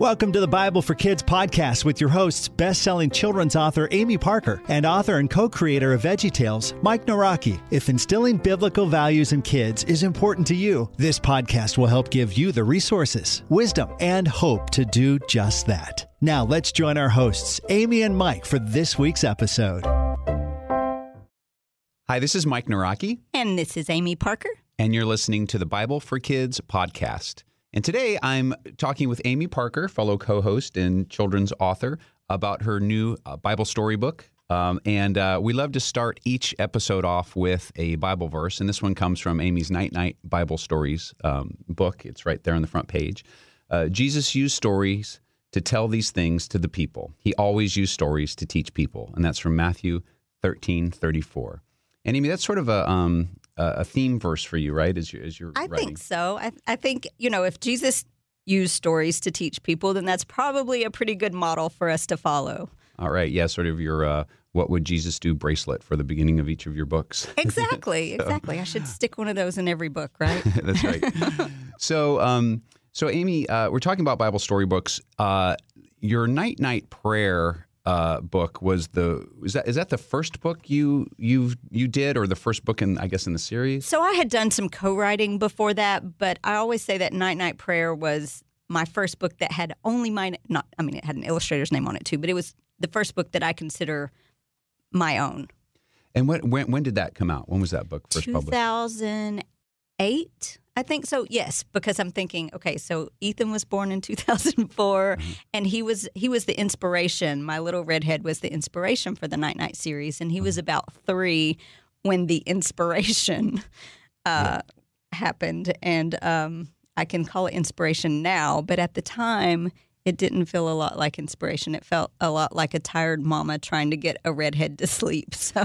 Welcome to the Bible for Kids podcast with your hosts, best-selling children's author Amy Parker and author and co-creator of VeggieTales, Mike Nawrocki. If instilling biblical values in kids is important to you, this podcast will help give you the resources, wisdom, and hope to do just that. Now let's join our hosts, Amy and Mike, for this week's episode. Hi, this is Mike Nawrocki. And this is Amy Parker. And you're listening to the Bible for Kids podcast. And today I'm talking with Amy Parker, fellow co-host and children's author, about her new Bible storybook. We love to start each episode off with a Bible verse. And this one comes from Amy's Night Night Bible Stories book. It's right there on the front page. Jesus used stories to tell these things to the people. He always used stories to teach people. And that's from Matthew 13:34. And Amy, that's sort of a theme verse for you, right? As you're writing. I think so. I think, you know, if Jesus used stories to teach people, then that's probably a pretty good model for us to follow. All right. Yeah, sort of your what would Jesus do bracelet for the beginning of each of your books. Exactly. So. Exactly. I should stick one of those in every book, right? That's right. So Amy, we're talking about Bible storybooks. Your Night Night Prayer book is that the first book you did, or the first book in the series? So I had done some co-writing before that, but I always say that Night Night Prayer was my first book that had only it had an illustrator's name on it too, but it was the first book that I consider my own. And when did that come out? When was that book first published? 2008, I think so. Yes, because I'm thinking, okay, so Ethan was born in 2004, mm-hmm. and he was the inspiration. My little redhead was the inspiration for the Night Night series, and he mm-hmm. was about 3 when the inspiration happened. And I can call it inspiration now, but at the time, it didn't feel a lot like inspiration. It felt a lot like a tired mama trying to get a redhead to sleep. So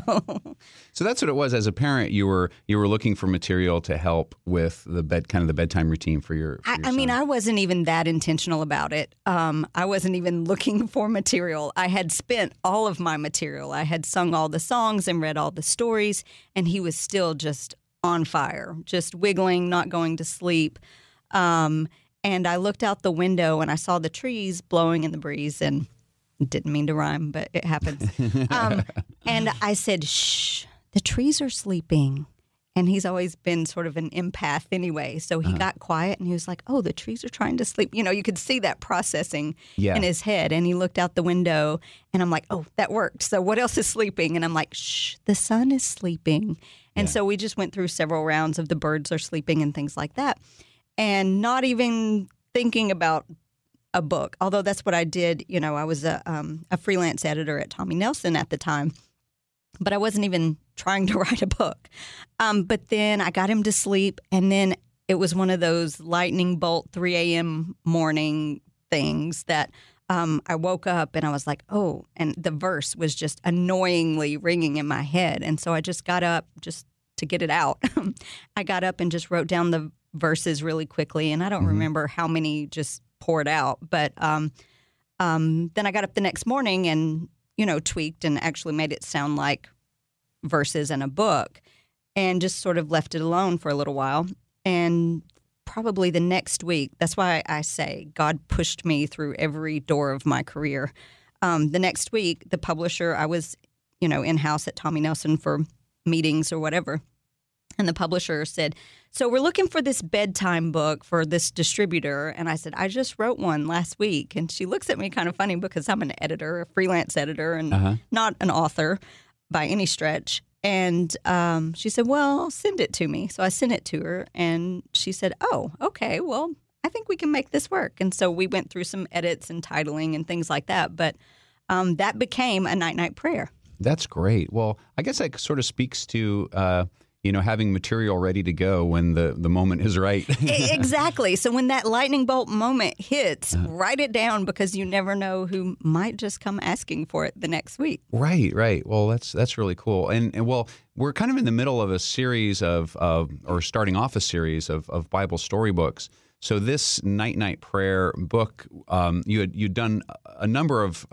that's what it was. As a parent, you were looking for material to help with the bedtime routine for your. I mean, I wasn't even that intentional about it. I wasn't even looking for material. I had spent all of my material. I had sung all the songs and read all the stories, and he was still just on fire, just wiggling, not going to sleep. And I looked out the window and I saw the trees blowing in the breeze, and it didn't mean to rhyme, but it happens. And I said, shh, the trees are sleeping. And he's always been sort of an empath anyway. So he got quiet and he was like, oh, the trees are trying to sleep. You know, you could see that processing in his head. And he looked out the window and I'm like, oh, that worked. So what else is sleeping? And I'm like, shh, the sun is sleeping. And so we just went through several rounds of the birds are sleeping and things like that. And not even thinking about a book, although that's what I did. You know, I was a freelance editor at Tommy Nelson at the time, but I wasn't even trying to write a book. But then I got him to sleep, and then it was one of those lightning bolt 3 a.m. morning things that I woke up and I was like, oh, and the verse was just annoyingly ringing in my head. And so I just got up just to get it out. I got up and just wrote down the verses really quickly, and I don't remember how many just poured out, but then I got up the next morning and, you know, tweaked and actually made it sound like verses in a book, and just sort of left it alone for a little while. And probably the next week, that's why I say God pushed me through every door of my career. The next week, the publisher, I was, you know, in-house at Tommy Nelson for meetings or whatever. And the publisher said, so we're looking for this bedtime book for this distributor. And I said, I just wrote one last week. And she looks at me kind of funny because I'm an editor, a freelance editor, and not an author by any stretch. And she said, well, send it to me. So I sent it to her. And she said, oh, okay, well, I think we can make this work. And so we went through some edits and titling and things like that. But that became a Night Night Prayer. That's great. Well, I guess that sort of speaks to... you know, having material ready to go when the moment is right. Exactly. So when that lightning bolt moment hits, write it down, because you never know who might just come asking for it the next week. Right. Well, that's really cool. And well, we're kind of in the middle of a series of Bible storybooks. So this Night Night Prayer book, you'd done a number of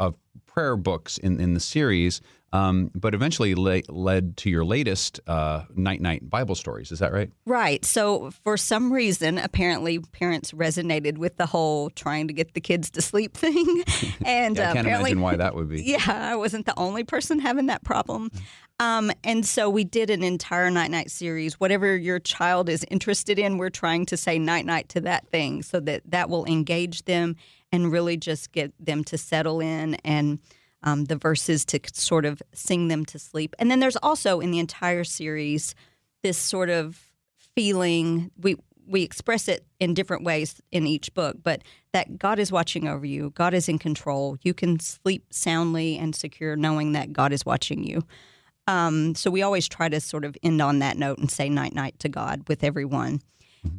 prayer books in the series. But eventually led to your latest Night Night Bible Stories. Is that right? Right. So for some reason, apparently parents resonated with the whole trying to get the kids to sleep thing. And yeah, I can't imagine why that would be. Yeah, I wasn't the only person having that problem. And so we did an entire night-night series. Whatever your child is interested in, we're trying to say night-night to that thing so that that will engage them and really just get them to settle in and the verses to sort of sing them to sleep. And then there's also in the entire series this sort of feeling. We express it in different ways in each book, but that God is watching over you. God is in control. You can sleep soundly and secure knowing that God is watching you. So we always try to sort of end on that note and say night-night to God with everyone.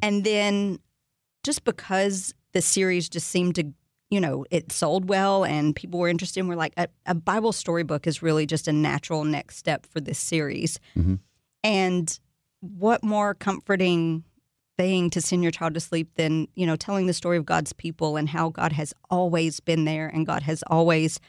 And then just because the series just seemed to, you know, it sold well and people were interested, we're like, a Bible storybook is really just a natural next step for this series. Mm-hmm. And what more comforting thing to send your child to sleep than, you know, telling the story of God's people and how God has always been there and God has always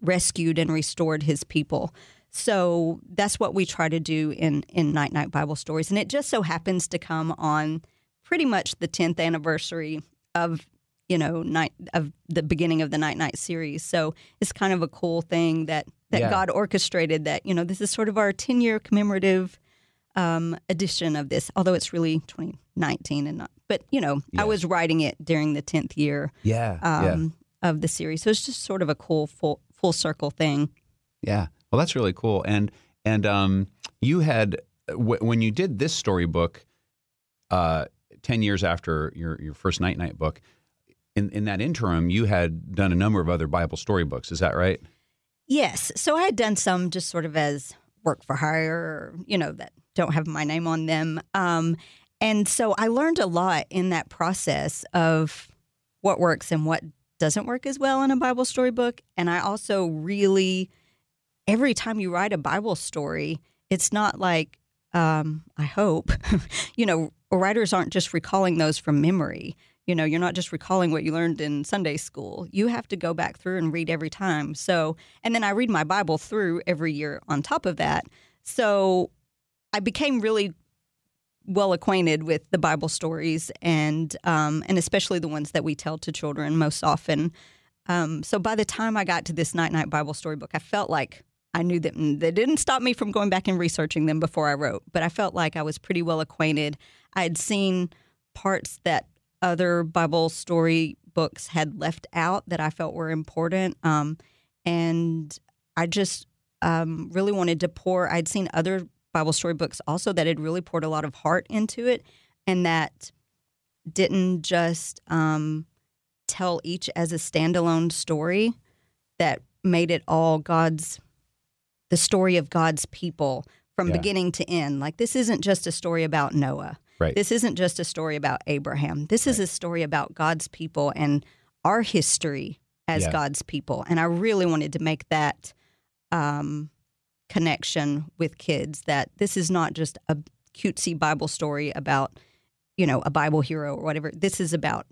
rescued and restored his people. So that's what we try to do in Night Night Bible Stories. And it just so happens to come on pretty much the 10th anniversary of, you know, of the beginning of the Night Night series. So it's kind of a cool thing that God orchestrated that, you know, this is sort of our 10-year commemorative edition of this, although it's really 2019 and not. But, you know, I was writing it during the 10th year of the series. So it's just sort of a cool full circle thing. Yeah. Well, that's really cool. And you had when you did this storybook 10 years after your first Night Night book, in that interim, you had done a number of other Bible storybooks. Is that right? Yes. So I had done some just sort of as work for hire, you know, that don't have my name on them. And so I learned a lot in that process of what works and what doesn't work as well in a Bible storybook. And I also really... Every time you write a Bible story, it's not like, I hope, you know, writers aren't just recalling those from memory. You know, you're not just recalling what you learned in Sunday school. You have to go back through and read every time. So, and then I read my Bible through every year on top of that. So I became really well acquainted with the Bible stories and especially the ones that we tell to children most often. So by the time I got to this Night Night Bible Storybook, I felt like I knew them. They didn't stop me from going back and researching them before I wrote, but I felt like I was pretty well acquainted. I had seen parts that other Bible story books had left out that I felt were important, and I just really wanted to pour. I'd seen other Bible story books also that had really poured a lot of heart into it, and that didn't just tell each as a standalone story, that made it all the story of God's people from beginning to end. Like, this isn't just a story about Noah. Right. This isn't just a story about Abraham. This is a story about God's people and our history as God's people. And I really wanted to make that connection with kids, that this is not just a cutesy Bible story about, you know, a Bible hero or whatever. This is about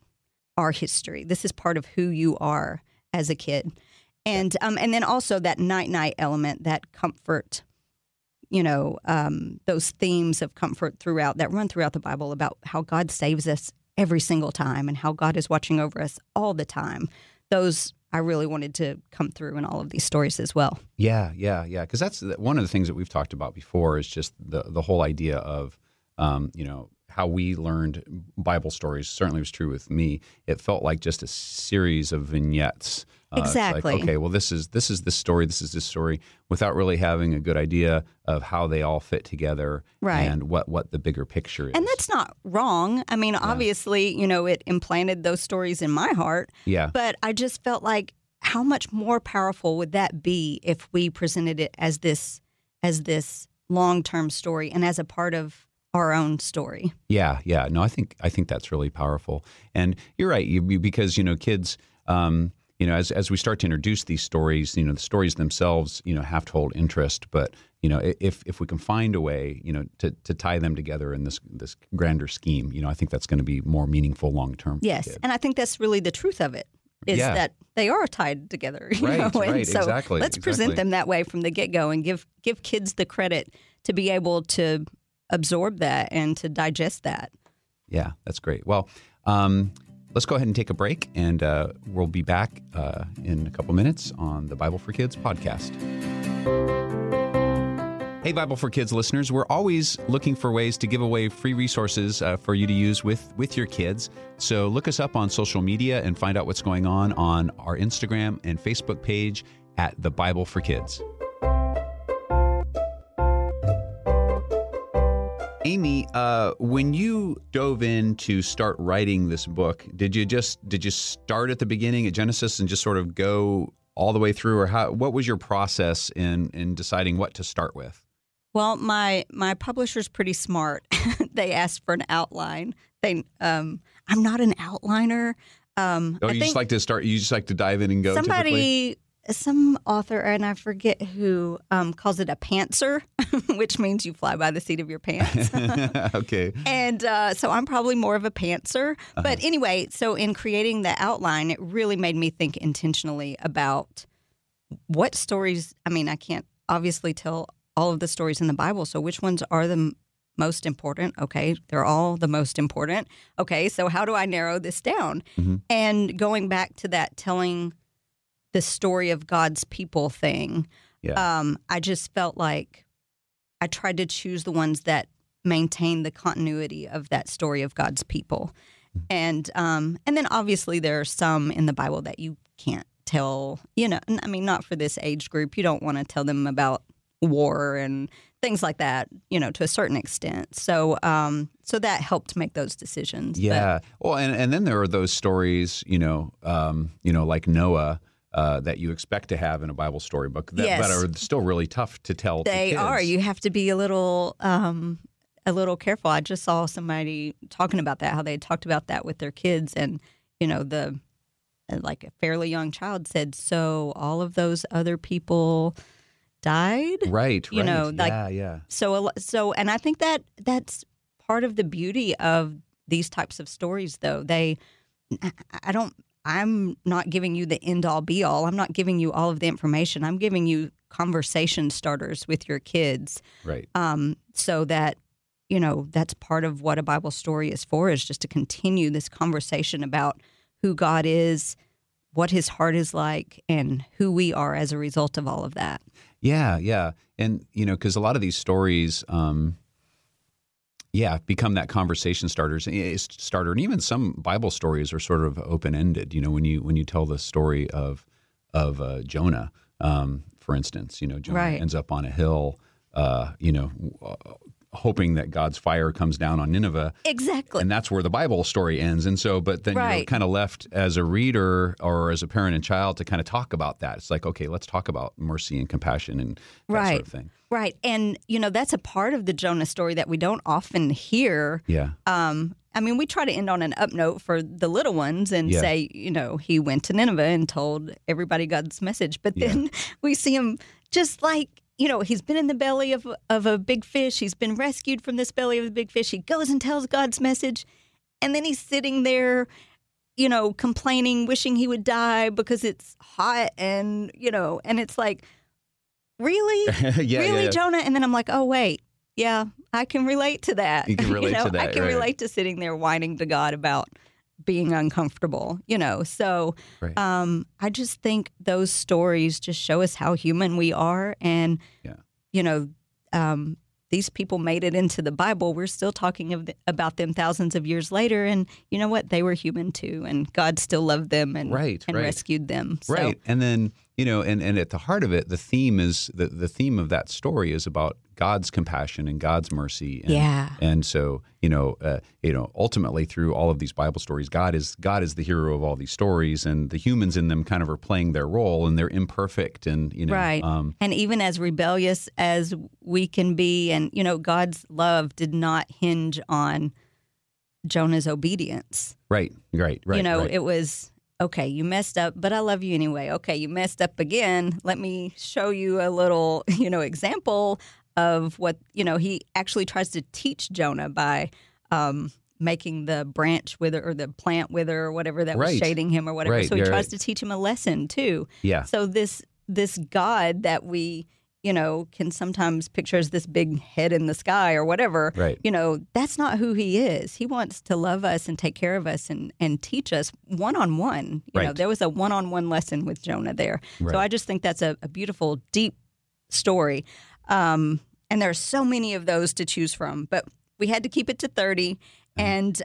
our history. This is part of who you are as a kid. And then also that night-night element, that comfort, you know, those themes of comfort throughout that run throughout the Bible about how God saves us every single time and how God is watching over us all the time. Those I really wanted to come through in all of these stories as well. Yeah. Because that's one of the things that we've talked about before is just the whole idea of, you know, how we learned Bible stories. Certainly was true with me. It felt like just a series of vignettes. Exactly. Like, okay, well, this is this story, this is this story, without really having a good idea of how they all fit together and what the bigger picture is. And that's not wrong. I mean, obviously, you know, it implanted those stories in my heart. Yeah. But I just felt like how much more powerful would that be if we presented it as this long-term story and as a part of our own story. Yeah. No, I think that's really powerful. And you're right, because, you know, kids, you know, as we start to introduce these stories, you know, the stories themselves, you know, have to hold interest. But, you know, if we can find a way, you know, to tie them together in this grander scheme, you know, I think that's going to be more meaningful long term. Yes, and I think that's really the truth of it. Is that they are tied together. Right, exactly. Let's present them that way from the get-go and give kids the credit to be able to absorb that and to digest that. Yeah, that's great. Well, let's go ahead and take a break, and we'll be back in a couple minutes on the Bible for Kids podcast. Hey, Bible for Kids listeners, we're always looking for ways to give away free resources for you to use with your kids. So look us up on social media and find out what's going on our Instagram and Facebook page at The Bible for Kids. Amy, when you dove in to start writing this book, did you start at the beginning at Genesis and just sort of go all the way through, or what was your process in deciding what to start with? Well, my publisher's pretty smart. They asked for an outline. I'm not an outliner. You just like to dive in and go. Some author, and I forget who, calls it a pantser, which means you fly by the seat of your pants. Okay. And so I'm probably more of a pantser. Uh-huh. But anyway, so in creating the outline, it really made me think intentionally about what stories. I mean, I can't obviously tell all of the stories in the Bible, so which ones are the most important? Okay, they're all the most important. Okay, so how do I narrow this down? Mm-hmm. And going back to that telling the story of God's people thing. Yeah. I just felt like I tried to choose the ones that maintain the continuity of that story of God's people. Mm-hmm. And then obviously there are some in the Bible that you can't tell, I mean, not for this age group. You don't want to tell them about war and things like that, to a certain extent. So so that helped make those decisions. Yeah. But, well, and then there are those stories, like Noah, that you expect to have in a Bible storybook, but are still really tough to tell. They are. You have to be a little careful. I just saw somebody talking about that, how they talked about that with their kids, and a fairly young child said, "So all of those other people died?" Right. So, and I think that's part of the beauty of these types of stories, though. I'm not giving you the end-all, be-all. I'm not giving you all of the information. I'm giving you conversation starters with your kids. Right. So that, that's part of what a Bible story is for, is just to continue this conversation about who God is, what his heart is like, and who we are as a result of all of that. Yeah, yeah. And, because a lot of these stories— become that conversation starter, and even some Bible stories are sort of open-ended. When you tell the story of Jonah, for instance, Jonah ends up on a hill, hoping that God's fire comes down on Nineveh. Exactly, and that's where the Bible story ends. And so, but then you're kind of left as a reader or as a parent and child to kind of talk about that. It's like, okay, let's talk about mercy and compassion and that sort of thing. Right. And, that's a part of the Jonah story that we don't often hear. Yeah. I mean, we try to end on an up note for the little ones and say, he went to Nineveh and told everybody God's message. But then we see him just like, he's been in the belly of a big fish. He's been rescued from this belly of a big fish. He goes and tells God's message. And then he's sitting there, complaining, wishing he would die because it's hot and, and it's like, really? Really, Jonah? And then I'm like, oh, wait. Yeah, I can relate to that. You can relate to that. I can relate to sitting there whining to God about being uncomfortable, So I just think those stories just show us how human we are. And, these people made it into the Bible. We're still talking about them thousands of years later. And you know what? They were human too. And God still loved them and rescued them. So. Right. And then, and at the heart of it, the theme is the theme of that story is about God's compassion and God's mercy. And, and so, ultimately through all of these Bible stories, God is the hero of all these stories, and the humans in them kind of are playing their role, and they're imperfect, and and even as rebellious as we can be, and God's love did not hinge on Jonah's obedience. Right. It was, okay, you messed up, but I love you anyway. Okay, you messed up again. Let me show you a little, example of what, he actually tries to teach Jonah by making the branch wither or the plant wither or whatever that was shading him or whatever. So he tries to teach him a lesson too. Yeah. So this God that we, you know, can sometimes picture as this big head in the sky or whatever, you know, that's not who he is. He wants to love us and take care of us and teach us one-on-one. You know, there was a one-on-one lesson with Jonah there. So I just think that's a beautiful, deep story. And there are so many of those to choose from, but we had to keep it to 30. And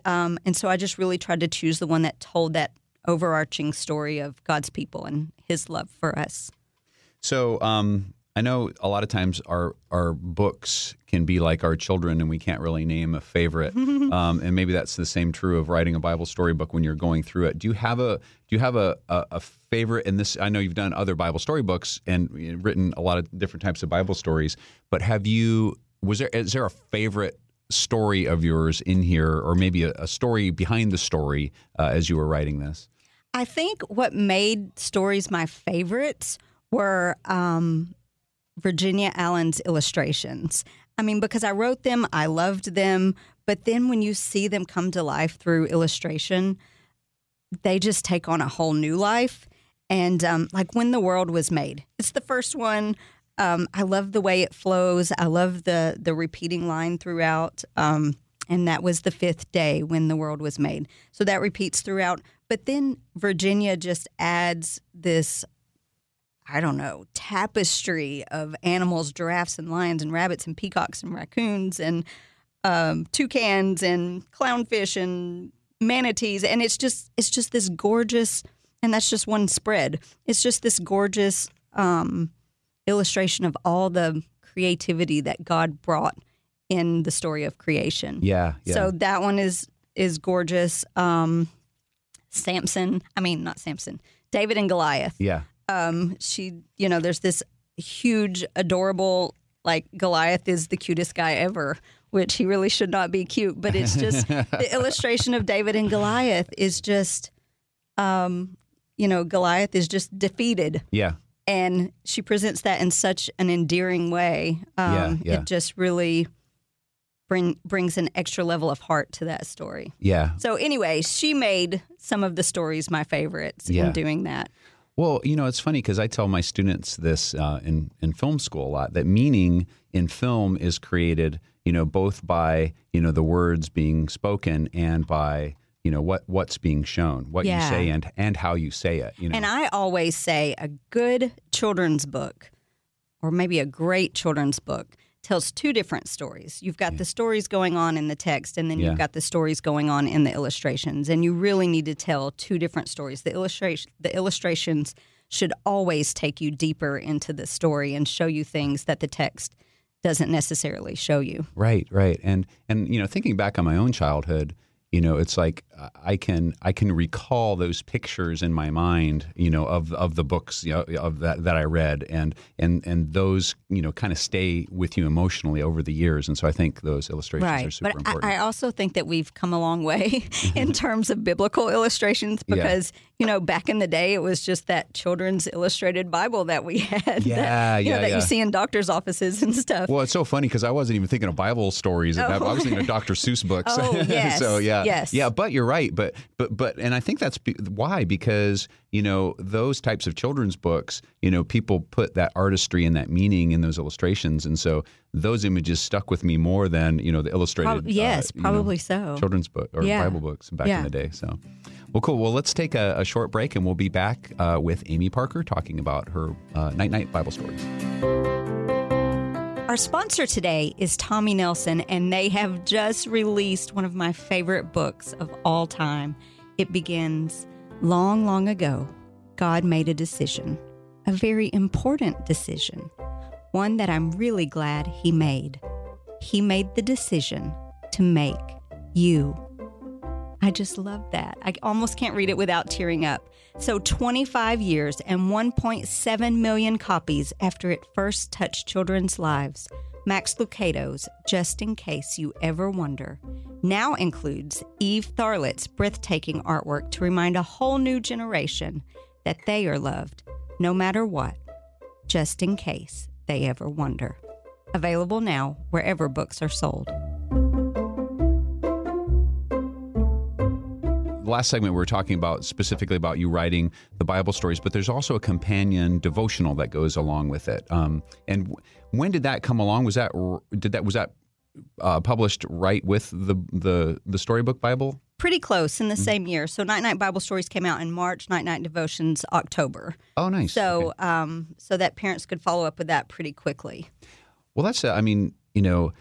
so I just really tried to choose the one that told that overarching story of God's people and his love for us. So I know a lot of times our books can be like our children and we can't really name a favorite. And maybe that's the same true of writing a Bible storybook when you're going through it. Do you have a favorite in this? I know you've done other Bible storybooks and written a lot of different types of Bible stories, but is there a favorite story of yours in here, or maybe a story behind the story as you were writing this? I think what made stories my favorites were Virginia Allen's illustrations. I mean, because I wrote them, I loved them, but then when you see them come to life through illustration, they just take on a whole new life. And like When the World Was Made, it's the first one. I love the way it flows. I love the repeating line throughout. And that was the fifth day when the world was made. So that repeats throughout. But then Virginia just adds this, I don't know, tapestry of animals, giraffes and lions and rabbits and peacocks and raccoons and toucans and clownfish and manatees. And it's just this gorgeous, and that's just one spread. It's just this gorgeous illustration of all the creativity that God brought in the story of creation. Yeah. So that one is gorgeous. David and Goliath. Yeah. There's this huge, adorable, like Goliath is the cutest guy ever, which he really should not be cute, but it's just the illustration of David and Goliath is just, Goliath is just defeated. Yeah. And she presents that in such an endearing way. It just really brings an extra level of heart to that story. Yeah. So anyway, she made some of the stories my favorites in doing that. Well, you know, it's funny because I tell my students this in film school a lot, that meaning in film is created, you know, both by, you know, the words being spoken and by, you know, what's being shown, what you say and how you say it. You know? And I always say a good children's book, or maybe a great children's book, tells two different stories. You've got the stories going on in the text, and then you've got the stories going on in the illustrations. And you really need to tell two different stories. The illustrations should always take you deeper into the story and show you things that the text doesn't necessarily show you. Right. And you know, thinking back on my own childhood, you know, it's like I can recall those pictures in my mind, you know, of the books, you know, of that I read, and those, you know, kind of stay with you emotionally over the years. And so I think those illustrations are super important. I also think that we've come a long way in terms of biblical illustrations because, you know, back in the day, it was just that children's illustrated Bible that we had you see in doctor's offices and stuff. Well, it's so funny because I wasn't even thinking of Bible stories. Oh. I was thinking of Dr. Seuss books. Oh, yes. So, yeah. Yes. Yeah, but you're right. But and I think that's why, because, you know, those types of children's books, you know, people put that artistry and that meaning in those illustrations. And so those images stuck with me more than, you know, the illustrated children's book or Bible books back in the day. So, well, cool. Well, let's take a short break and we'll be back with Amy Parker talking about her Night Night Bible Stories. Our sponsor today is Tommy Nelson, and they have just released one of my favorite books of all time. It begins, long, long ago, God made a decision, a very important decision, one that I'm really glad he made. He made the decision to make you. I just love that. I almost can't read it without tearing up. So 25 years and 1.7 million copies after it first touched children's lives. Max Lucado's Just in Case You Ever Wonder now includes Eve Tharlet's breathtaking artwork to remind a whole new generation that they are loved no matter what, just in case they ever wonder. Available now wherever books are sold. last segment, we were talking about specifically about you writing the Bible stories, but there's also a companion devotional that goes along with it. And when did that come along? Was that published right with the storybook Bible? Pretty close in the same year. So Night Night Bible Stories came out in March, Night Night Devotions, October. Oh, nice. So okay. So that parents could follow up with that pretty quickly. Well, that's, I mean, you know,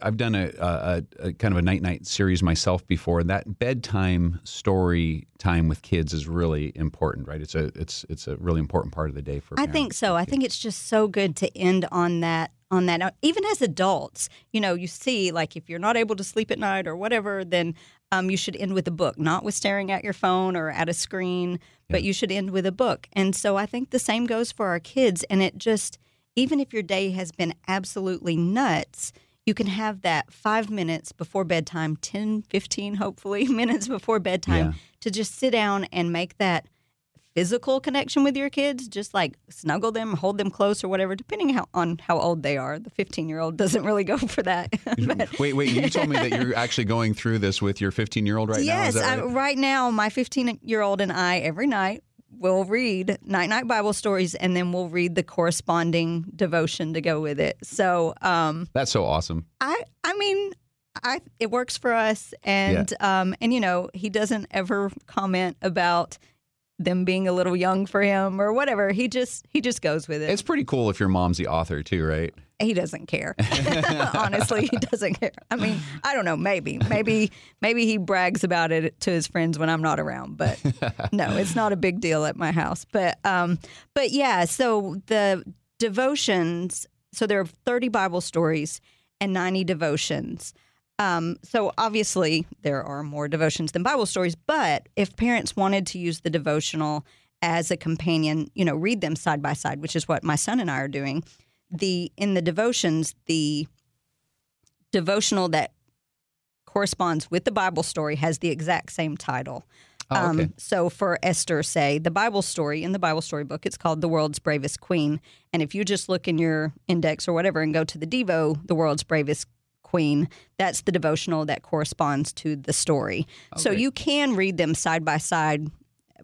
I've done a kind of a Night Night series myself before, and that bedtime story time with kids is really important, right? It's a really important part of the day for parents. I think so. I think it's just so good to end on that. Even as adults, you know, you see, like, if you're not able to sleep at night or whatever, then you should end with a book, not with staring at your phone or at a screen, but you should end with a book. And so I think the same goes for our kids. And it just, even if your day has been absolutely nuts, you can have that 5 minutes before bedtime, 10, 15, hopefully, minutes before bedtime to just sit down and make that physical connection with your kids, just like snuggle them, hold them close or whatever, depending on how old they are. The 15-year-old doesn't really go for that. Wait, you told me that you're actually going through this with your 15-year-old right now? Yes, right now my 15-year-old and I, every night, we'll read Night Night Bible Stories, and then we'll read the corresponding devotion to go with it. So that's so awesome. I mean, it works for us, and you know, he doesn't ever comment about them being a little young for him or whatever. He just goes with it. It's pretty cool if your mom's the author too, right? He doesn't care. Honestly, he doesn't care. I mean, I don't know, maybe he brags about it to his friends when I'm not around, but no, it's not a big deal at my house. But yeah, so the devotions, so there are 30 Bible stories and 90 devotions. So obviously there are more devotions than Bible stories, but if parents wanted to use the devotional as a companion, you know, read them side by side, which is what my son and I are doing. In the devotions, the devotional that corresponds with the Bible story has the exact same title. Oh, okay. So for Esther, say, the Bible story, in the Bible story book, it's called The World's Bravest Queen. And if you just look in your index or whatever and go to the Devo, The World's Bravest Queen, that's the devotional that corresponds to the story. Okay. So you can read them side by side,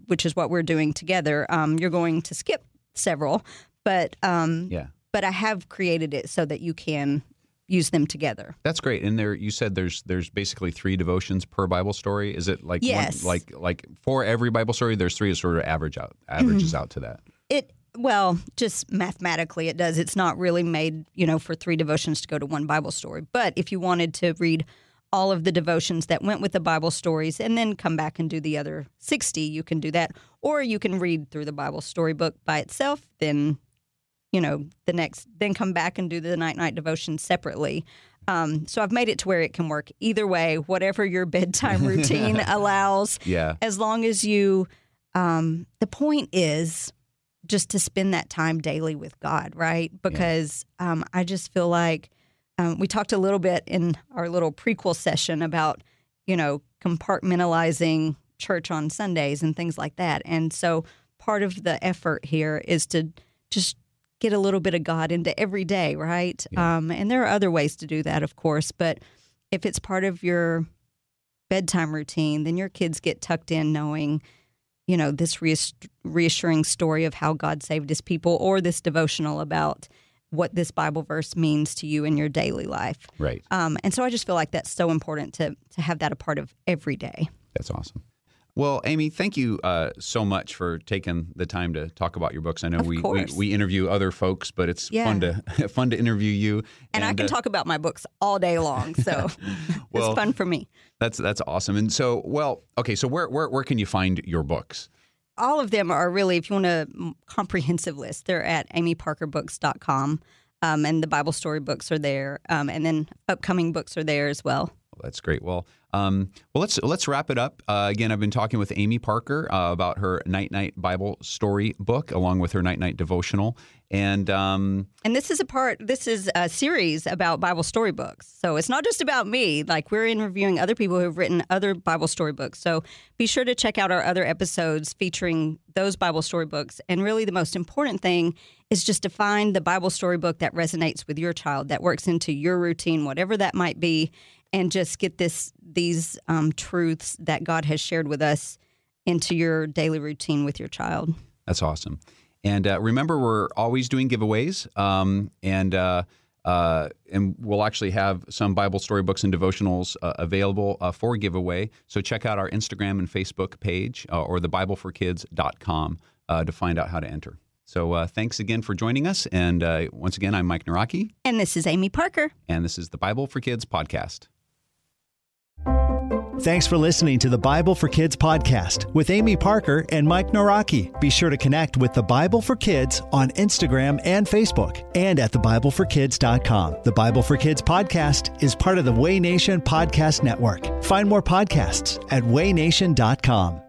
which is what we're doing together. You're going to skip several, but I have created it so that you can use them together. That's great. And there, you said there's basically 3 devotions per Bible story. Is it like yes. one, like for every Bible story, there's 3? It sort of averages out to that. Well, just mathematically it does. It's not really made, you know, for 3 devotions to go to one Bible story. But if you wanted to read all of the devotions that went with the Bible stories and then come back and do the other 60, you can do that. Or you can read through the Bible story book by itself, then, you know, then come back and do the Night Night Devotion separately. So I've made it to where it can work either way, whatever your bedtime routine allows. Yeah. As long as you, the point is just to spend that time daily with God, right? Because I just feel like we talked a little bit in our little prequel session about, you know, compartmentalizing church on Sundays and things like that. And so part of the effort here is to just get a little bit of God into every day, right? Yeah. And there are other ways to do that, of course. But if it's part of your bedtime routine, then your kids get tucked in knowing, you know, this reassuring story of how God saved his people, or this devotional about what this Bible verse means to you in your daily life. Right. And so I just feel like that's so important to have that a part of every day. That's awesome. Well, Amy, thank you so much for taking the time to talk about your books. I know we interview other folks, but it's fun to interview you. And I can talk about my books all day long, so it's fun for me. That's awesome. And so, so where can you find your books? All of them are really, if you want a comprehensive list, they're at amyparkerbooks.com, and the Bible story books are there, and then upcoming books are there as well. Well, that's great. Well, let's wrap it up. Again, I've been talking with Amy Parker about her Night Night Bible Story book, along with her Night Night Devotional, and this is a series about Bible story books. So it's not just about me. Like, we're interviewing other people who have written other Bible story books. So be sure to check out our other episodes featuring those Bible story books. And really, the most important thing is just to find the Bible story book that resonates with your child, that works into your routine, whatever that might be. and just get these truths that God has shared with us into your daily routine with your child. That's awesome. And remember, we're always doing giveaways, and we'll actually have some Bible storybooks and devotionals available for giveaway. So check out our Instagram and Facebook page or thebibleforkids.com to find out how to enter. So thanks again for joining us. And once again, I'm Mike Nawrocki. And this is Amy Parker. And this is the Bible for Kids podcast. Thanks for listening to the Bible for Kids podcast with Amy Parker and Mike Nawrocki. Be sure to connect with the Bible for Kids on Instagram and Facebook and at thebibleforkids.com. The Bible for Kids podcast is part of the Way Nation Podcast Network. Find more podcasts at waynation.com.